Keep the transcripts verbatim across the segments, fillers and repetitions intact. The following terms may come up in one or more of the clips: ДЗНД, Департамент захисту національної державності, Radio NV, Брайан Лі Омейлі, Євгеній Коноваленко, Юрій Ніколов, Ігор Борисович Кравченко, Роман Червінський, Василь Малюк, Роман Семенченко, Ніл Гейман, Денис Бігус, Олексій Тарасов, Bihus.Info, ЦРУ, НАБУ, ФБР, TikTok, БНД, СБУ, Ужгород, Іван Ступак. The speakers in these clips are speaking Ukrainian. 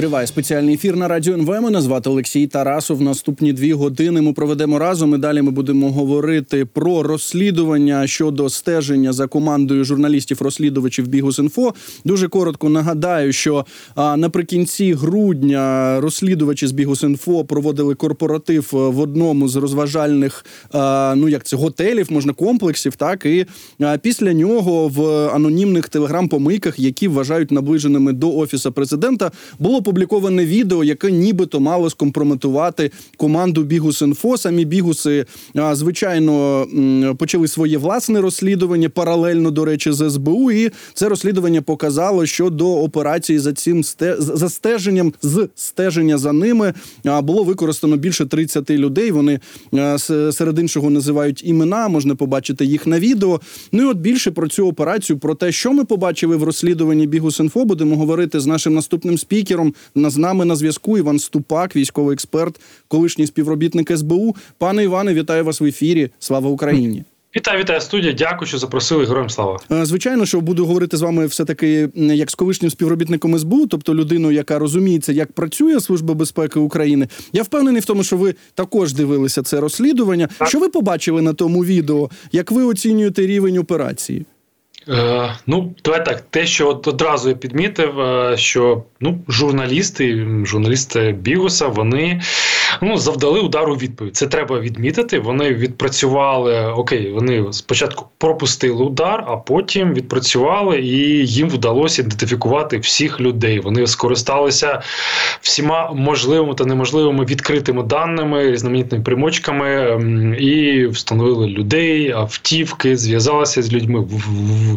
Триває спеціальний ефір на Радіо ен ве. Мене звати Олексій Тарасов. Наступні дві години ми проведемо разом. І далі ми будемо говорити про розслідування щодо стеження за командою журналістів-розслідувачів «Bihus.Info». Дуже коротко нагадаю, що а, наприкінці грудня розслідувачі з «Bihus.Info» проводили корпоратив в одному з розважальних а, ну як це, готелів, можна комплексів. Так? І а, після нього в анонімних телеграм-помийках, які вважають наближеними до Офісу Президента, було опубліковане відео, яке нібито мало скомпрометувати команду «Bihus.Info». Самі бігуси, звичайно, почали своє власне розслідування, паралельно, до речі, з ес бе у, і це розслідування показало, що до операції за цим сте... за стеженням, з стеження за ними було використано більше тридцяти людей. Вони, серед іншого, називають імена, можна побачити їх на відео. Ну і от більше про цю операцію, про те, що ми побачили в розслідуванні «Bihus.Info», будемо говорити з нашим наступним спікером. З нами на зв'язку Іван Ступак, військовий експерт, колишній співробітник ес бе у. Пане Іване, вітаю вас в ефірі. Слава Україні! Вітаю, вітаю, студія. Дякую, що запросили. Героям слава. Звичайно, що буду говорити з вами все-таки як з колишнім співробітником ес бе у, тобто людиною, яка розуміється, як працює Служба безпеки України. Я впевнений в тому, що ви також дивилися це розслідування. Так. Що ви побачили на тому відео? Як ви оцінюєте рівень операції? Е, ну, давай так, те, що от одразу я підмітив, що ну, журналісти, журналісти Бігуса, вони ну, завдали удару відповідь. Це треба відмітити. Вони відпрацювали, окей, вони спочатку пропустили удар, а потім відпрацювали, і їм вдалося ідентифікувати всіх людей. Вони скористалися всіма можливими та неможливими відкритими даними, різноманітними примочками, і встановили людей, автівки, зв'язалися з людьми в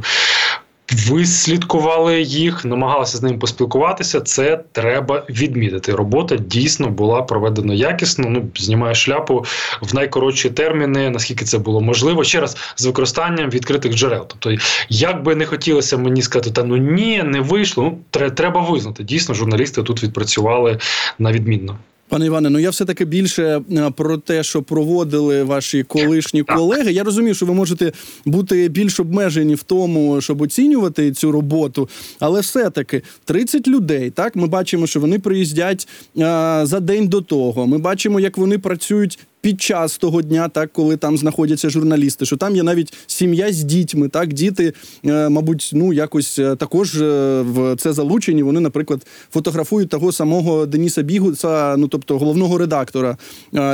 вислідкували їх, намагалися з ним поспілкуватися. Це треба відмітити. Робота дійсно була проведена якісно. Ну, знімаю шляпу в найкоротші терміни, наскільки це було можливо. Ще раз, з використанням відкритих джерел. Тобто, як би не хотілося мені сказати, та ну ні, не вийшло. Ну, тр- треба визнати. Дійсно, журналісти тут відпрацювали на відмінно. Пане Іване, ну я все-таки більше про те, що проводили ваші колишні колеги. Я розумію, що ви можете бути більш обмежені в тому, щоб оцінювати цю роботу, але все-таки тридцять людей, так, ми бачимо, що вони приїздять а, за день до того, ми бачимо, як вони працюють під час того дня, так, коли там знаходяться журналісти, що там є навіть сім'я з дітьми, так, діти, мабуть, ну, якось також в це залучені, вони, наприклад, фотографують того самого Дениса Бігуса, ну, тобто головного редактора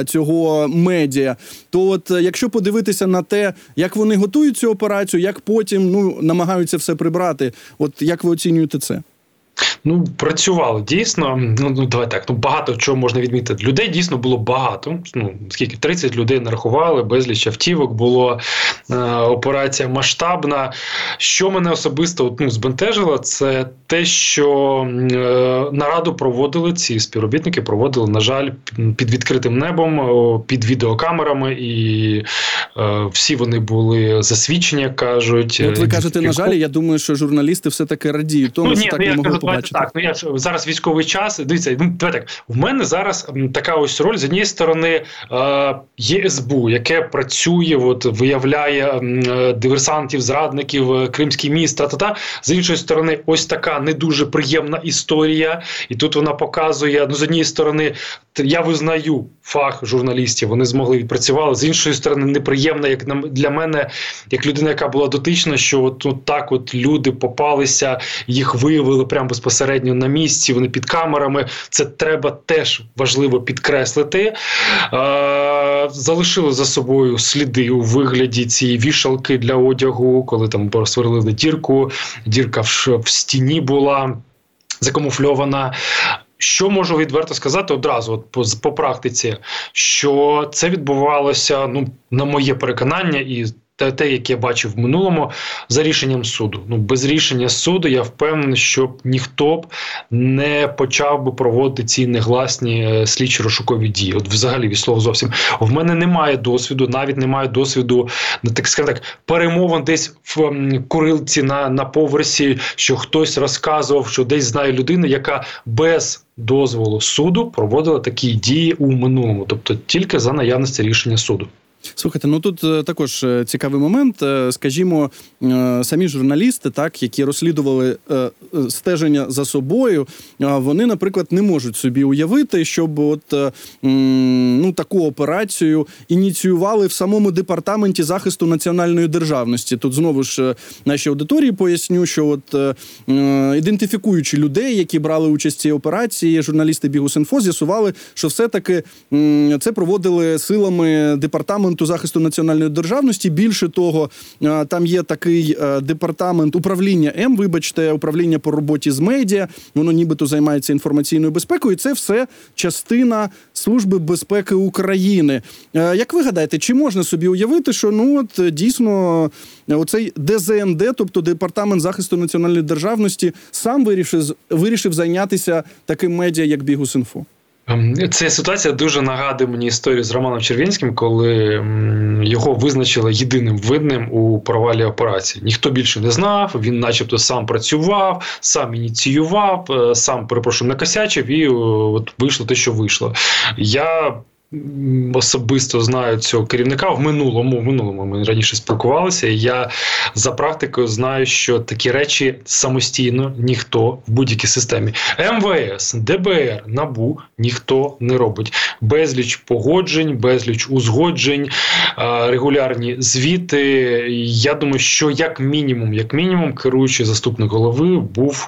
цього медіа. То от, якщо подивитися на те, як вони готують цю операцію, як потім, ну, намагаються все прибрати, от як ви оцінюєте це? Ну, працювали дійсно. Ну, давай так, ну багато чого можна відмітити. Людей дійсно було багато. Ну, скільки тридцять людей нарахували, безліч автівок було, е, операція масштабна. Що мене особисто ну, збентежило, це те, що е, нараду проводили ці співробітники, проводили, на жаль, під відкритим небом, під відеокамерами, і е, всі вони були засвідчені, як кажуть. От ви кажете, на жаль, я думаю, що журналісти все-таки радіють тому, ну, що ні, так не могли побачити. Так, ну я ж зараз військовий час. Дивіться, ну давай так. В мене зараз така ось роль. З однієї сторони є ес бе у, яке працює, от виявляє диверсантів, зрадників, Кримський міст, та та та. З іншої сторони, ось така не дуже приємна історія, і тут вона показує, ну з однієї сторони, я визнаю фах журналістів, вони змогли відпрацювали. З іншої сторони, неприємно, як нам для мене, як людина, яка була дотична, що от, от так от люди попалися, їх виявили прямо безпосередньо на місці, вони під камерами. Це треба теж важливо підкреслити. Залишили за собою сліди у вигляді цієї вішалки для одягу, коли там просверлили дірку, дірка в стіні була закамуфльована. Що можу відверто сказати одразу от по, по практиці, що це відбувалося, ну, на моє переконання і те, те, яке я бачив в минулому, за рішенням суду. Ну, без рішення суду я впевнений, що ніхто б не почав би проводити ці негласні слідчо-розшукові дії. От взагалі, від слова зовсім. В мене немає досвіду, навіть немає досвіду, так скажімо так, перемовин десь в курилці на, на поверсі, що хтось розказував, що десь знає людину, яка без дозволу суду проводила такі дії у минулому. Тобто тільки за наявності рішення суду. Слухайте, ну тут також цікавий момент. Скажімо, самі журналісти, так, які розслідували стеження за собою, вони, наприклад, не можуть собі уявити, щоб от, ну, таку операцію ініціювали в самому Департаменті захисту національної державності. Тут знову ж нашій аудиторії поясню, що от, ідентифікуючи людей, які брали участь в цій операції, журналісти Bihus.Info з'ясували, що все-таки це проводили силами Департаменту захисту національної державності. Більше того, там є такий департамент управління М, вибачте, управління по роботі з медіа, воно нібито займається інформаційною безпекою, і це все частина Служби безпеки України. Як ви гадаєте, чи можна собі уявити, що, ну, от, дійсно оцей ДЗНД, тобто Департамент захисту національної державності, сам вирішив, вирішив зайнятися таким медіа, як Bihus.Info? Ця ситуація дуже нагадує мені історію з Романом Червінським, коли його визначили єдиним винним у провалі операції. Ніхто більше не знав, він начебто сам працював, сам ініціював, сам, перепрошую, накосячив, і от вийшло те, що вийшло. Я особисто знаю цього керівника в минулому, в минулому ми раніше спілкувалися, і я за практикою знаю, що такі речі самостійно ніхто в будь-якій системі. ем ве ес, де бе ер, НАБУ ніхто не робить. Безліч погоджень, безліч узгоджень, регулярні звіти. Я думаю, що як мінімум, як мінімум, керуючий заступник голови був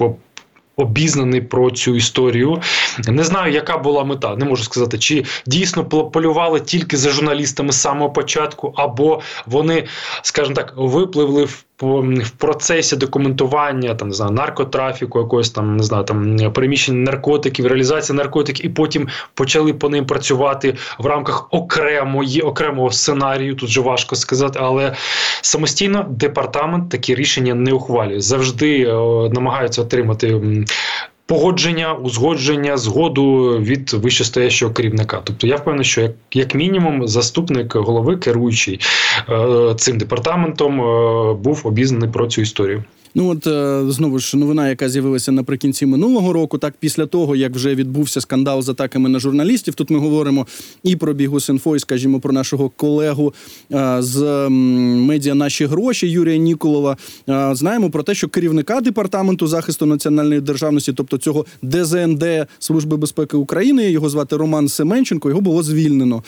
обізнаний про цю історію. Не знаю, яка була мета, не можу сказати, чи дійсно полювали тільки за журналістами з самого початку, або вони, скажімо так, випливли в в процесі документування, там, не знаю, наркотрафіку, якогось там, не знаю, там переміщення наркотиків, реалізація наркотиків, і потім почали по ним працювати в рамках окремої, окремого сценарію, тут же важко сказати, але самостійно департамент такі рішення не ухвалює. Завжди о, намагаються отримати погодження, узгодження, згоду від вищестоящого керівника. Тобто я впевнений, що як, як мінімум заступник голови, керуючий е, цим департаментом, е, був обізнаний про цю історію. Ну от, знову ж, новина, яка з'явилася наприкінці минулого року, так, після того, як вже відбувся скандал з атаками на журналістів, тут ми говоримо і про Bihus.Info, і, скажімо, про нашого колегу з медіа «Наші гроші» Юрія Ніколова. Знаємо про те, що керівника Департаменту захисту національної державності, тобто цього де зе ен де Служби безпеки України, його звати Роман Семенченко, його було звільнено.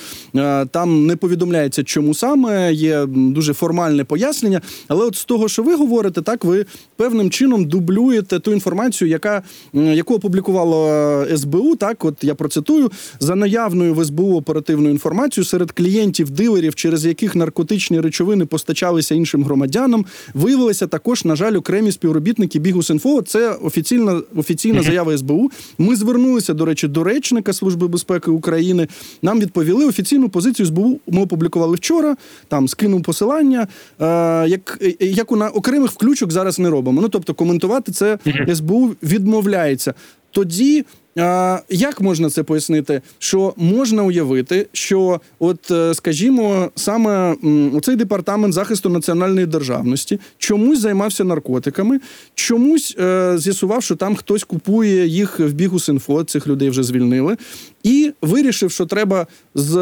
Там не повідомляється, чому саме, є дуже формальне пояснення, але от з того, що ви говорите, так, ви певним чином дублюєте ту інформацію, яка, яку опублікувало ес бе у, так, от я процитую, за наявною в ес бе у оперативною інформацією серед клієнтів-дилерів, через яких наркотичні речовини постачалися іншим громадянам, виявилися також, на жаль, окремі співробітники Bihus.Info. Це офіційна, офіційна заява ес бе у. Ми звернулися, до речі, до речника Служби безпеки України. Нам відповіли, офіційну позицію ес бе у ми опублікували вчора, там скинув посилання, е, як, як у на окремих включок зараз не робимо. Ну, тобто, коментувати це ес бе у відмовляється. Тоді, а, як можна це пояснити? Що можна уявити, що, от, скажімо, саме цей департамент захисту національної державності чомусь займався наркотиками, чомусь е, з'ясував, що там хтось купує їх в Bihus.Info, цих людей вже звільнили, і вирішив, що треба з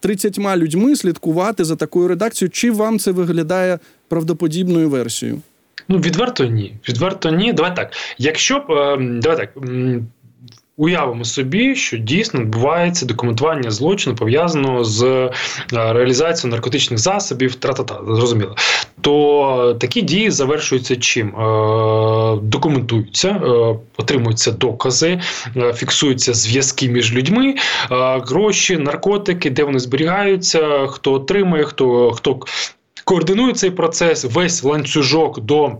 тридцятьма людьми слідкувати за такою редакцією. Чи вам це виглядає правдоподібною версією? Ну, відверто ні. Відверто ні. Давай так. Якщо б, давай так, уявимо собі, що дійсно відбувається документування злочину, пов'язаного з реалізацією наркотичних засобів, тра-та-та, зрозуміло. То такі дії завершуються чим? Документуються, отримуються докази, фіксуються зв'язки між людьми, гроші, наркотики, де вони зберігаються, хто отримує, хто... хто координує цей процес, весь ланцюжок до,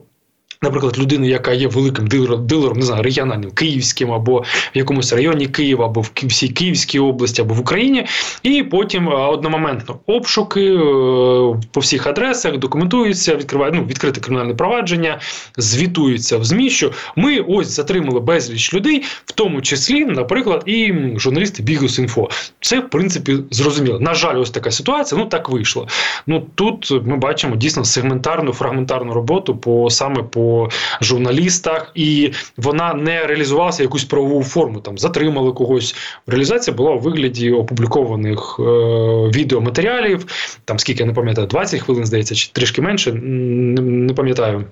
наприклад, людини, яка є великим дилером, дилером, не знаю, регіональним, київським, або в якомусь районі Києва, або в всій Київській області, або в Україні. І потім одномоментно обшуки по всіх адресах документуються, відкривають, ну, відкрите кримінальне провадження, звітуються в зе ем і, що ми ось затримали безліч людей, в тому числі, наприклад, і журналісти Bihus.Info. Це, в принципі, зрозуміло. На жаль, ось така ситуація, ну, так вийшло. Ну, тут ми бачимо дійсно сегментарну, фрагментарну роботу по саме по по журналістах, і вона не реалізувалася в якусь правову форму, там затримали когось. Реалізація була у вигляді опублікованих е- відеоматеріалів, там скільки, я не пам'ятаю, двадцять хвилин, здається, чи трішки менше, не, не пам'ятаю.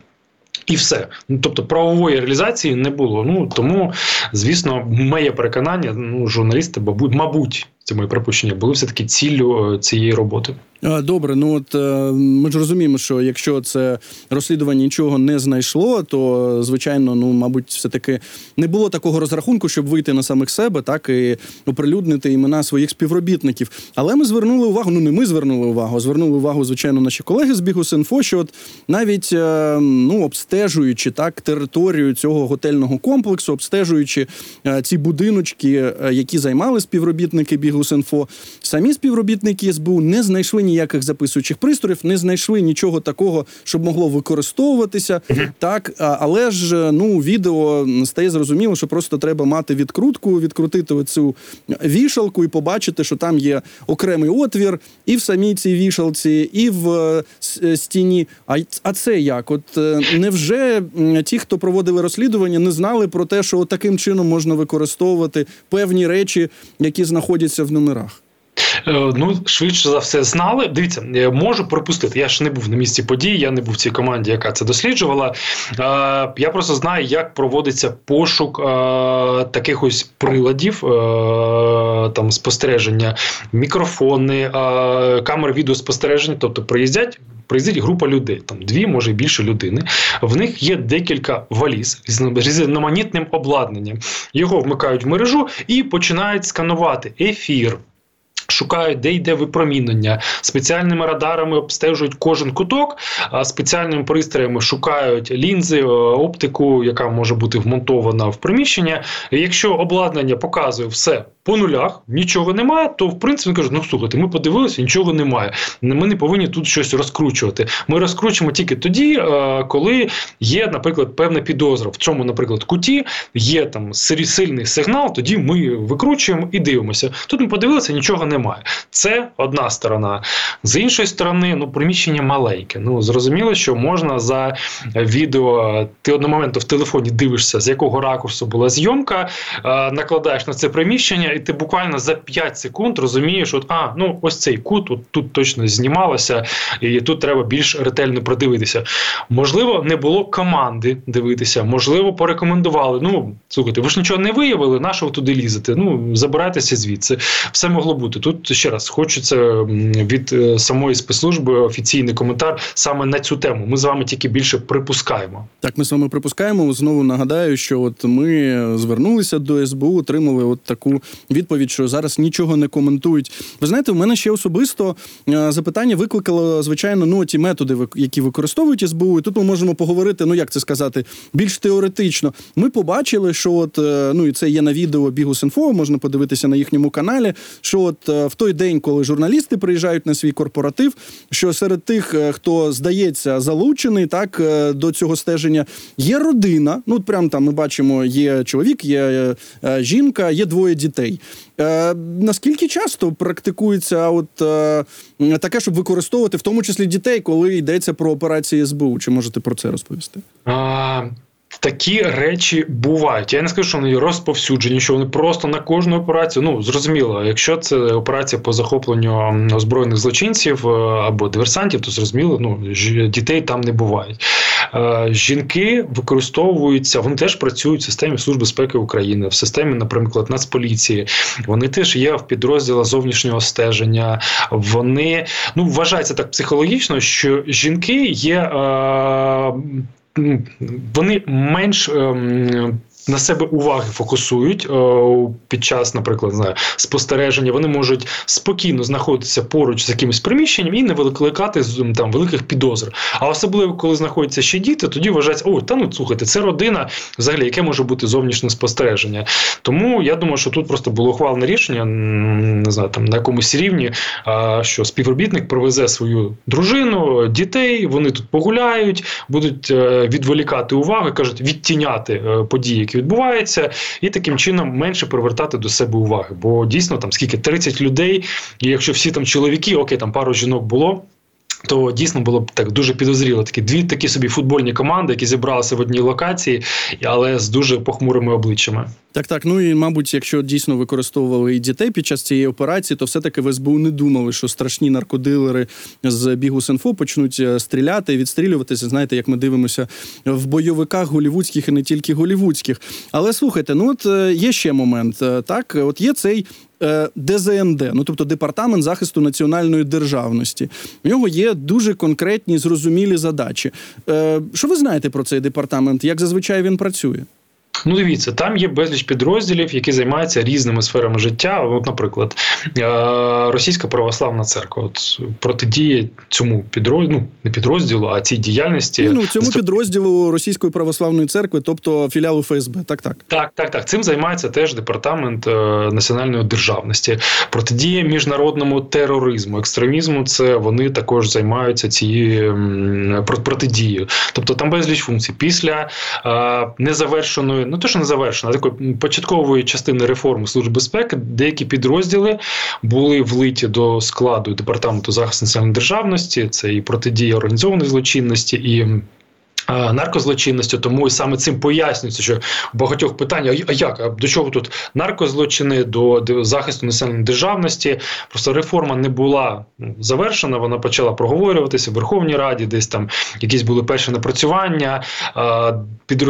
І все. Ну, тобто правової реалізації не було. Ну, тому, звісно, моє переконання, ну, журналісти, мабуть, це моє припущення, були все-таки ціллю цієї роботи. Добре, ну от ми ж розуміємо, що якщо це розслідування нічого не знайшло, то, звичайно, ну, мабуть, все-таки не було такого розрахунку, щоб вийти на самих себе, так, і оприлюднити імена своїх співробітників. Але ми звернули увагу, ну не ми звернули увагу, а звернули увагу, звичайно, наші колеги з Bihus.Info, що от навіть, ну, обстежуючи, так, територію цього готельного комплексу, обстежуючи ці будиночки, які займали співробітники Bihus.Info, самі співробітники СБУ не знайшли ніяких записуючих пристроїв, не знайшли нічого такого, щоб могло використовуватися. Так, але ж, ну, відео стає зрозуміло, що просто треба мати відкрутку, відкрутити оцю вішалку і побачити, що там є окремий отвір і в самій цій вішалці, і в стіні. А, а це як? От невже ті, хто проводили розслідування, не знали про те, що таким чином можна використовувати певні речі, які знаходяться в номерах? Ну, швидше за все знали. Дивіться, я можу припустити. Я ж не був на місці подій, я не був в цій команді, яка це досліджувала. Я просто знаю, як проводиться пошук таких ось приладів, там, спостереження, мікрофони, камери відеоспостереження. Тобто приїздять, приїздять група людей, там дві, може і більше людини. В них є декілька валіз з різноманітним обладнанням. Його вмикають в мережу і починають сканувати ефір. Шукають, де йде випромінення, спеціальними радарами обстежують кожен куток, спеціальними пристроями шукають лінзи, оптику, яка може бути вмонтована в приміщення. Якщо обладнання показує все по нулях, нічого немає, то, в принципі, він каже, ну, слухайте, ми подивилися, нічого немає. Ми не повинні тут щось розкручувати. Ми розкручуємо тільки тоді, коли є, наприклад, певна підозра. В цьому, наприклад, куті є там сильний сигнал, тоді ми викручуємо і дивимося. Тут ми подивилися, нічого немає. Це одна сторона. З іншої сторони, ну, приміщення маленьке. Ну, зрозуміло, що можна за відео, ти одномоментно в телефоні дивишся, з якого ракурсу була зйомка, накладаєш на це приміщення, і ти буквально за п'ять секунд розумієш, от, а, ну, ось цей кут, от, тут точно знімалося, і тут треба більш ретельно продивитися. Можливо, не було команди дивитися, можливо, порекомендували, ну, слухайте, ви ж нічого не виявили, на що ви туди лізете, ну, забирайтеся звідси. Все могло бути. Тут, ще раз, хочеться від самої спецслужби офіційний коментар саме на цю тему. Ми з вами тільки більше припускаємо. Так, ми з вами припускаємо. Знову нагадаю, що от ми звернулися до СБУ, отримали от таку відповідь, що зараз нічого не коментують. Ви знаєте, в мене ще особисто запитання викликало, звичайно, ну, ті методи, які використовують СБУ. І тут ми можемо поговорити, ну, як це сказати, більш теоретично. Ми побачили, що от, ну, і це є на відео Bihus.Info, можна подивитися на їхньому каналі, що от в той день, коли журналісти приїжджають на свій корпоратив, що серед тих, хто, здається, залучений, так, до цього стеження, є родина. Ну, прям там ми бачимо, є чоловік, є жінка, є двоє дітей. Е, наскільки часто практикується от, е, таке, щоб використовувати, в тому числі дітей, коли йдеться про операції СБУ? Чи можете про це розповісти? А... Такі речі бувають. Я не скажу, що вони розповсюджені, що вони просто на кожну операцію. Ну, зрозуміло, якщо це операція по захопленню озброєних злочинців або диверсантів, то зрозуміло, ну, дітей там не буває. Жінки використовуються, вони теж працюють в системі Служби безпеки України, в системі, наприклад, Нацполіції. Вони теж є в підрозділах зовнішнього стеження. Вони, ну, вважається так психологічно, що жінки є... Е- Вони менш ем, на себе уваги фокусують е, під час, наприклад, знає, спостереження. Вони можуть спокійно знаходитися поруч з якимось приміщенням і не викликати там великих підозр. А особливо, коли знаходяться ще діти, тоді вважається, о, та ну, слухайте, це родина, взагалі, яке може бути зовнішнє спостереження. Тому я думаю, що тут просто було ухвалене рішення, не знаю, там на якомусь рівні, е, що співробітник привезе свою дружину, дітей, вони тут погуляють, будуть е, відволікати увагу, кажуть, відтіняти е, події, які відбуваються, і таким чином менше привертати до себе уваги. Бо дійсно там скільки, тридцять людей, і якщо всі там чоловіки, окей, там пару жінок було, то дійсно було б так дуже підозріло. Такі дві такі собі футбольні команди, які зібралися в одній локації, але з дуже похмурими обличчями. Так, так. Ну і, мабуть, якщо дійсно використовували і дітей під час цієї операції, то все-таки в ес бе у не думали, що страшні наркодилери з Bihus.Info почнуть стріляти і відстрілюватися, знаєте, як ми дивимося в бойовиках голівудських і не тільки голівудських. Але, слухайте, ну от є ще момент, так? От є цей ДЗНД, ну, тобто Департамент захисту національної державності. В нього є дуже конкретні, зрозумілі задачі. Що ви знаєте про цей департамент? Як зазвичай він працює? Ну, дивіться, там є безліч підрозділів, які займаються різними сферами життя. От, наприклад, Російська православна церква от, протидіє цьому підрозділу, ну, не підрозділу, а цій діяльності. Ну, цьому підрозділу Російської православної церкви, тобто філіалу еф ес бе, так-так? Так, так, так. Цим займається теж Департамент національної державності. Протидіє міжнародному тероризму, екстремізму, це вони також займаються цією протидією. Тобто там безліч функцій. Після незавершеної Ну, те, що не завершено, а такої початкової частини реформи Служби безпеки деякі підрозділи були влиті до складу Департаменту захисту національної державності, це і протидія організованої злочинності, і наркозлочинністю, тому і саме цим пояснюється, що в багатьох питаннях, а як, а до чого тут наркозлочини, до захисту національної державності, просто реформа не була завершена, вона почала проговорюватися в Верховній Раді, десь там якісь були перші напрацювання,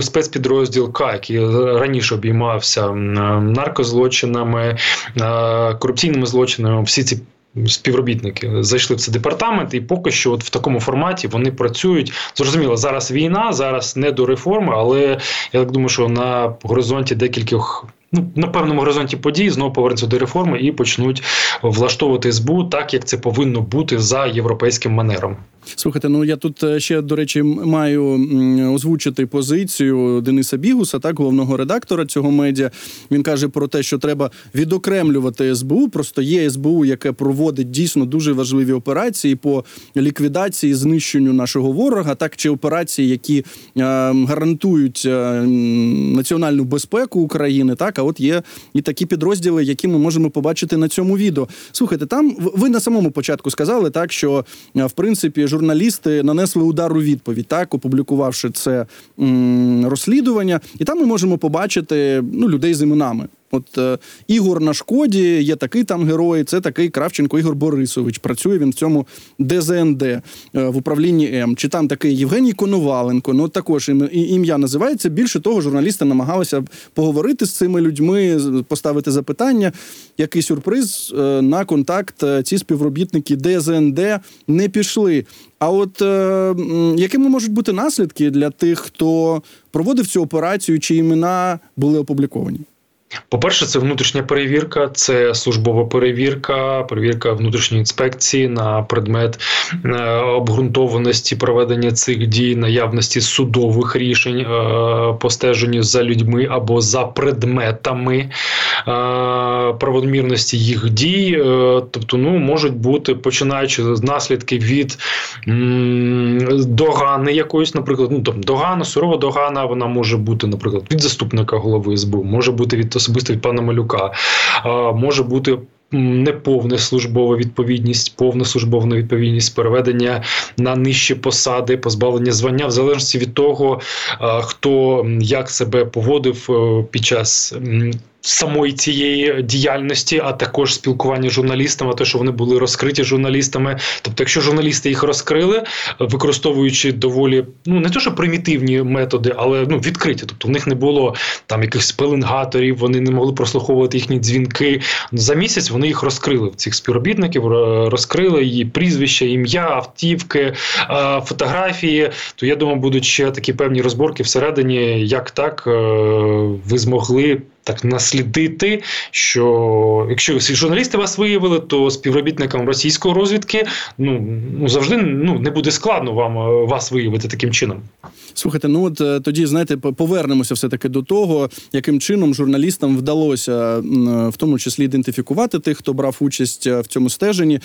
спецпідрозділ К, який раніше обіймався наркозлочинами, корупційними злочинами, всі ці співробітники зайшли в цей департамент, і поки що от в такому форматі вони працюють. Зрозуміло, зараз війна, зараз не до реформи, але я так думаю, що на горизонті декількох, ну, на певному горизонті подій знову повернуться до реформи і почнуть влаштовувати ес бе у так, як це повинно бути за європейським манером. Слухайте, ну я тут ще, до речі, маю озвучити позицію Дениса Бігуса, так, головного редактора цього медіа. Він каже про те, що треба відокремлювати ес бе у. Просто є ес бе у, яке проводить дійсно дуже важливі операції по ліквідації, знищенню нашого ворога, так, чи операції, які е, гарантують е, національну безпеку України, так, а от є і такі підрозділи, які ми можемо побачити на цьому відео. Слухайте, там ви на самому початку сказали, так, що в принципі журналісти нанесли удар у відповідь, так, опублікувавши це м- розслідування. І там ми можемо побачити, ну, людей з іменами. От е, Ігор на шкоді, є такий там герой, це такий Кравченко Ігор Борисович. Працює він в цьому ДЗНД, е, в управлінні М. Чи там такий Євгеній Коноваленко, ну також ім, ім'я називається. Більше того, журналісти намагалися поговорити з цими людьми, поставити запитання. Який сюрприз, е, на контакт е, ці співробітники ДЗНД не пішли. А от е, якими можуть бути наслідки для тих, хто проводив цю операцію, чи імена були опубліковані? По-перше, це внутрішня перевірка, це службова перевірка, перевірка внутрішньої інспекції на предмет е, обґрунтованості проведення цих дій, наявності судових рішень е, по стеженню за людьми або за предметами е, правомірності їх дій. Е, тобто, ну, можуть бути, починаючи з наслідки від м, догани якоїсь, наприклад, ну, там, догана, сурова догана, вона може бути, наприклад, від заступника голови ес бе у, може бути від особисто від пана Малюка, а, може бути неповна службова відповідність, повна службова відповідність, переведення на нижчі посади, позбавлення звання, в залежності від того, а, хто як себе поводив а, під час самої цієї діяльності, а також спілкування з журналістами, те, що вони були розкриті журналістами. Тобто, якщо журналісти їх розкрили, використовуючи доволі, ну, не те, що примітивні методи, але, ну, відкриті. Тобто, в них не було там якихось пеленгаторів, вони не могли прослуховувати їхні дзвінки. За місяць вони їх розкрили, цих співробітників, розкрили її прізвища, ім'я, автівки, фотографії. То, я думаю, будуть ще такі певні розборки всередині, як так ви змогли так наслідити, що якщо журналісти вас виявили, то співробітникам російської розвідки, ну, завжди, ну, не буде складно вам вас виявити таким чином. Слухайте, ну от тоді, знаєте, повернемося все-таки до того, яким чином журналістам вдалося в тому числі ідентифікувати тих, хто брав участь в цьому стеженні.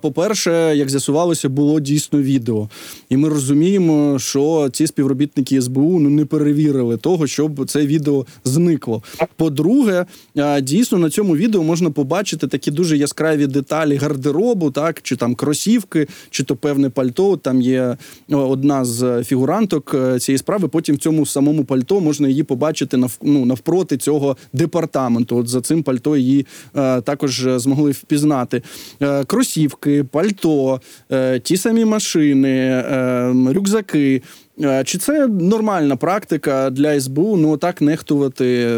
По-перше, як з'ясувалося, було дійсно відео. І ми розуміємо, що ці співробітники ес бе у, ну, не перевірили того, щоб це відео зникло. По-друге, дійсно на цьому відео можна побачити такі дуже яскраві деталі гардеробу, так, чи там кросівки, чи то певне пальто. Там є одна з фігуранток цієї справи, потім в цьому самому пальто можна її побачити нав, ну, навпроти цього департаменту. От за цим пальто її е, також змогли впізнати. Е, кросівки, пальто, е, ті самі машини, е, рюкзаки. Чи це нормальна практика для СБУ, ну, так нехтувати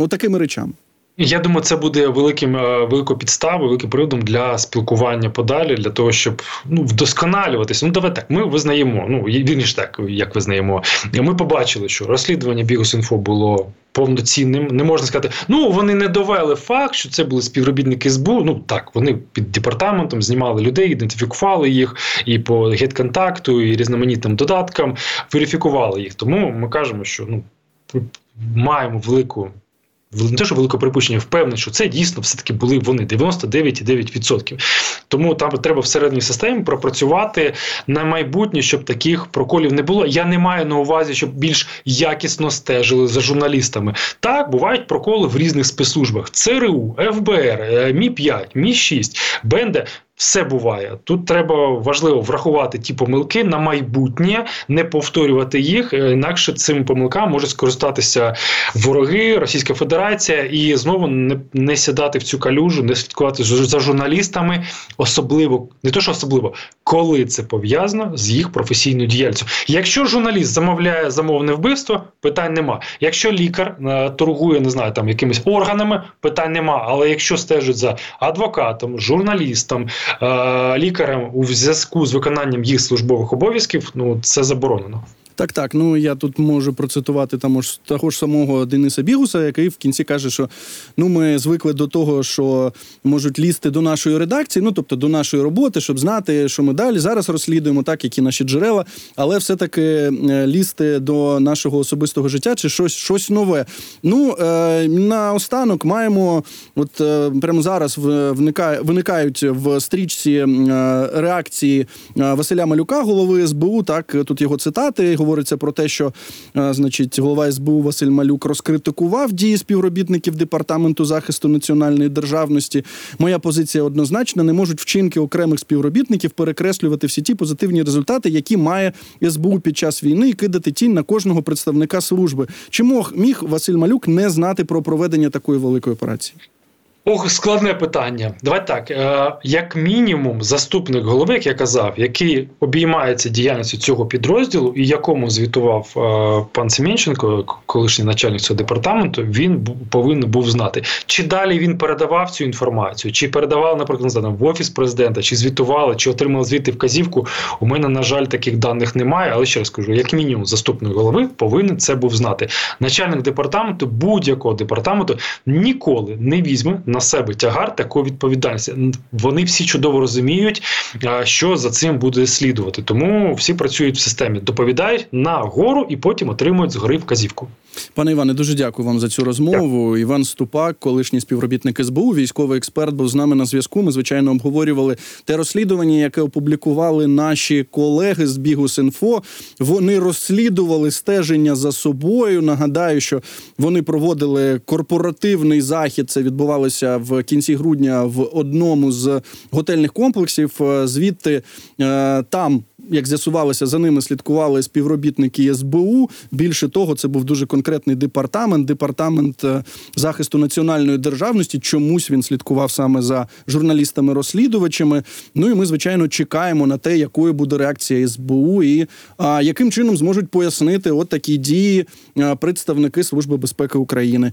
отакими речами? Я думаю, це буде великим, великою підставою, великим приводом для спілкування подалі, для того, щоб, ну, вдосконалюватися. Ну, давай так, ми визнаємо, ну, вірніш так, як визнаємо. Ми побачили, що розслідування Bihus.Info було повноцінним. Не можна сказати, ну, вони не довели факт, що це були співробітники СБУ. Ну, так, вони під департаментом знімали людей, ідентифікували їх і по гетконтакту, і різноманітним додаткам, верифікували їх. Тому ми кажемо, що, ну, маємо велику... Не те, що велике припущення, впевнений, що це дійсно все-таки були вони, дев'яносто дев'ять цілих дев'ять десятих відсотка. Тому там треба всередині системи пропрацювати на майбутнє, щоб таких проколів не було. Я не маю на увазі, щоб більш якісно стежили за журналістами. Так, бувають проколи в різних спецслужбах. ЦРУ, ФБР, Мі п'ять, Мі шість, БНД. Все буває. Тут треба, важливо, врахувати ті помилки на майбутнє, не повторювати їх, інакше цим помилкам можуть скористатися вороги, Російська Федерація, і знову не, не сідати в цю калюжу, не слідкувати за журналістами, особливо, не то що особливо, коли це пов'язано з їх професійною діяльністю. Якщо журналіст замовляє замовне вбивство, питань нема. Якщо лікар е, торгує, не знаю, там якимись органами, питань нема. Але якщо стежить за адвокатом, журналістом, лікарям у зв'язку з виконанням їх службових обов'язків, ну, це заборонено. Так, так. Ну, я тут можу процитувати там, ось, того ж самого Дениса Бігуса, який в кінці каже, що, ну, ми звикли до того, що можуть лізти до нашої редакції, ну, тобто до нашої роботи, щоб знати, що ми далі зараз розслідуємо, так, які наші джерела, але все-таки лізти до нашого особистого життя чи щось, щось нове. Ну, е, наостанок маємо, от е, прямо зараз вникає, виникають в стрічці е, реакції Василя Малюка, голови СБУ, так, тут його цитати, говориться про те, що, значить, голова СБУ Василь Малюк розкритикував дії співробітників Департаменту захисту національної державності. Моя позиція однозначна, не можуть вчинки окремих співробітників перекреслювати всі ті позитивні результати, які має СБУ під час війни, і кидати тінь на кожного представника служби. Чи міг Василь Малюк не знати про проведення такої великої операції? Ох, складне питання. Давай так, е, як мінімум заступник голови, як я казав, який обіймається діяльністю цього підрозділу і якому звітував е, пан Семенченко, колишній начальник цього департаменту, він б, повинен був знати. Чи далі він передавав цю інформацію, чи передавав, наприклад, в Офіс Президента, чи звітували, чи отримав звіти вказівку. У мене, на жаль, таких даних немає, але ще раз кажу, як мінімум заступник голови повинен це був знати. Начальник департаменту, будь-якого департаменту, ніколи не візьме на себе тягар такої відповідальності. Вони всі чудово розуміють, що за цим буде слідувати. Тому всі працюють в системі, доповідають нагору і потім отримують згори вказівку. Пане Іване, дуже дякую вам за цю розмову. Дякую. Іван Ступак, колишній співробітник СБУ, військовий експерт, був з нами на зв'язку. Ми, звичайно, обговорювали те розслідування, яке опублікували наші колеги з Bihus.Info. Вони розслідували стеження за собою. Нагадаю, що вони проводили корпоративний захід. Це відбувалося в кінці грудня в одному з готельних комплексів. Звідти там, як з'ясувалося, за ними слідкували співробітники СБУ. Більше того, це був дуже конкретний департамент, департамент захисту національної державності. Чомусь він слідкував саме за журналістами-розслідувачами. Ну і ми, звичайно, чекаємо на те, якою буде реакція СБУ і а, яким чином зможуть пояснити от такі дії представники Служби безпеки України.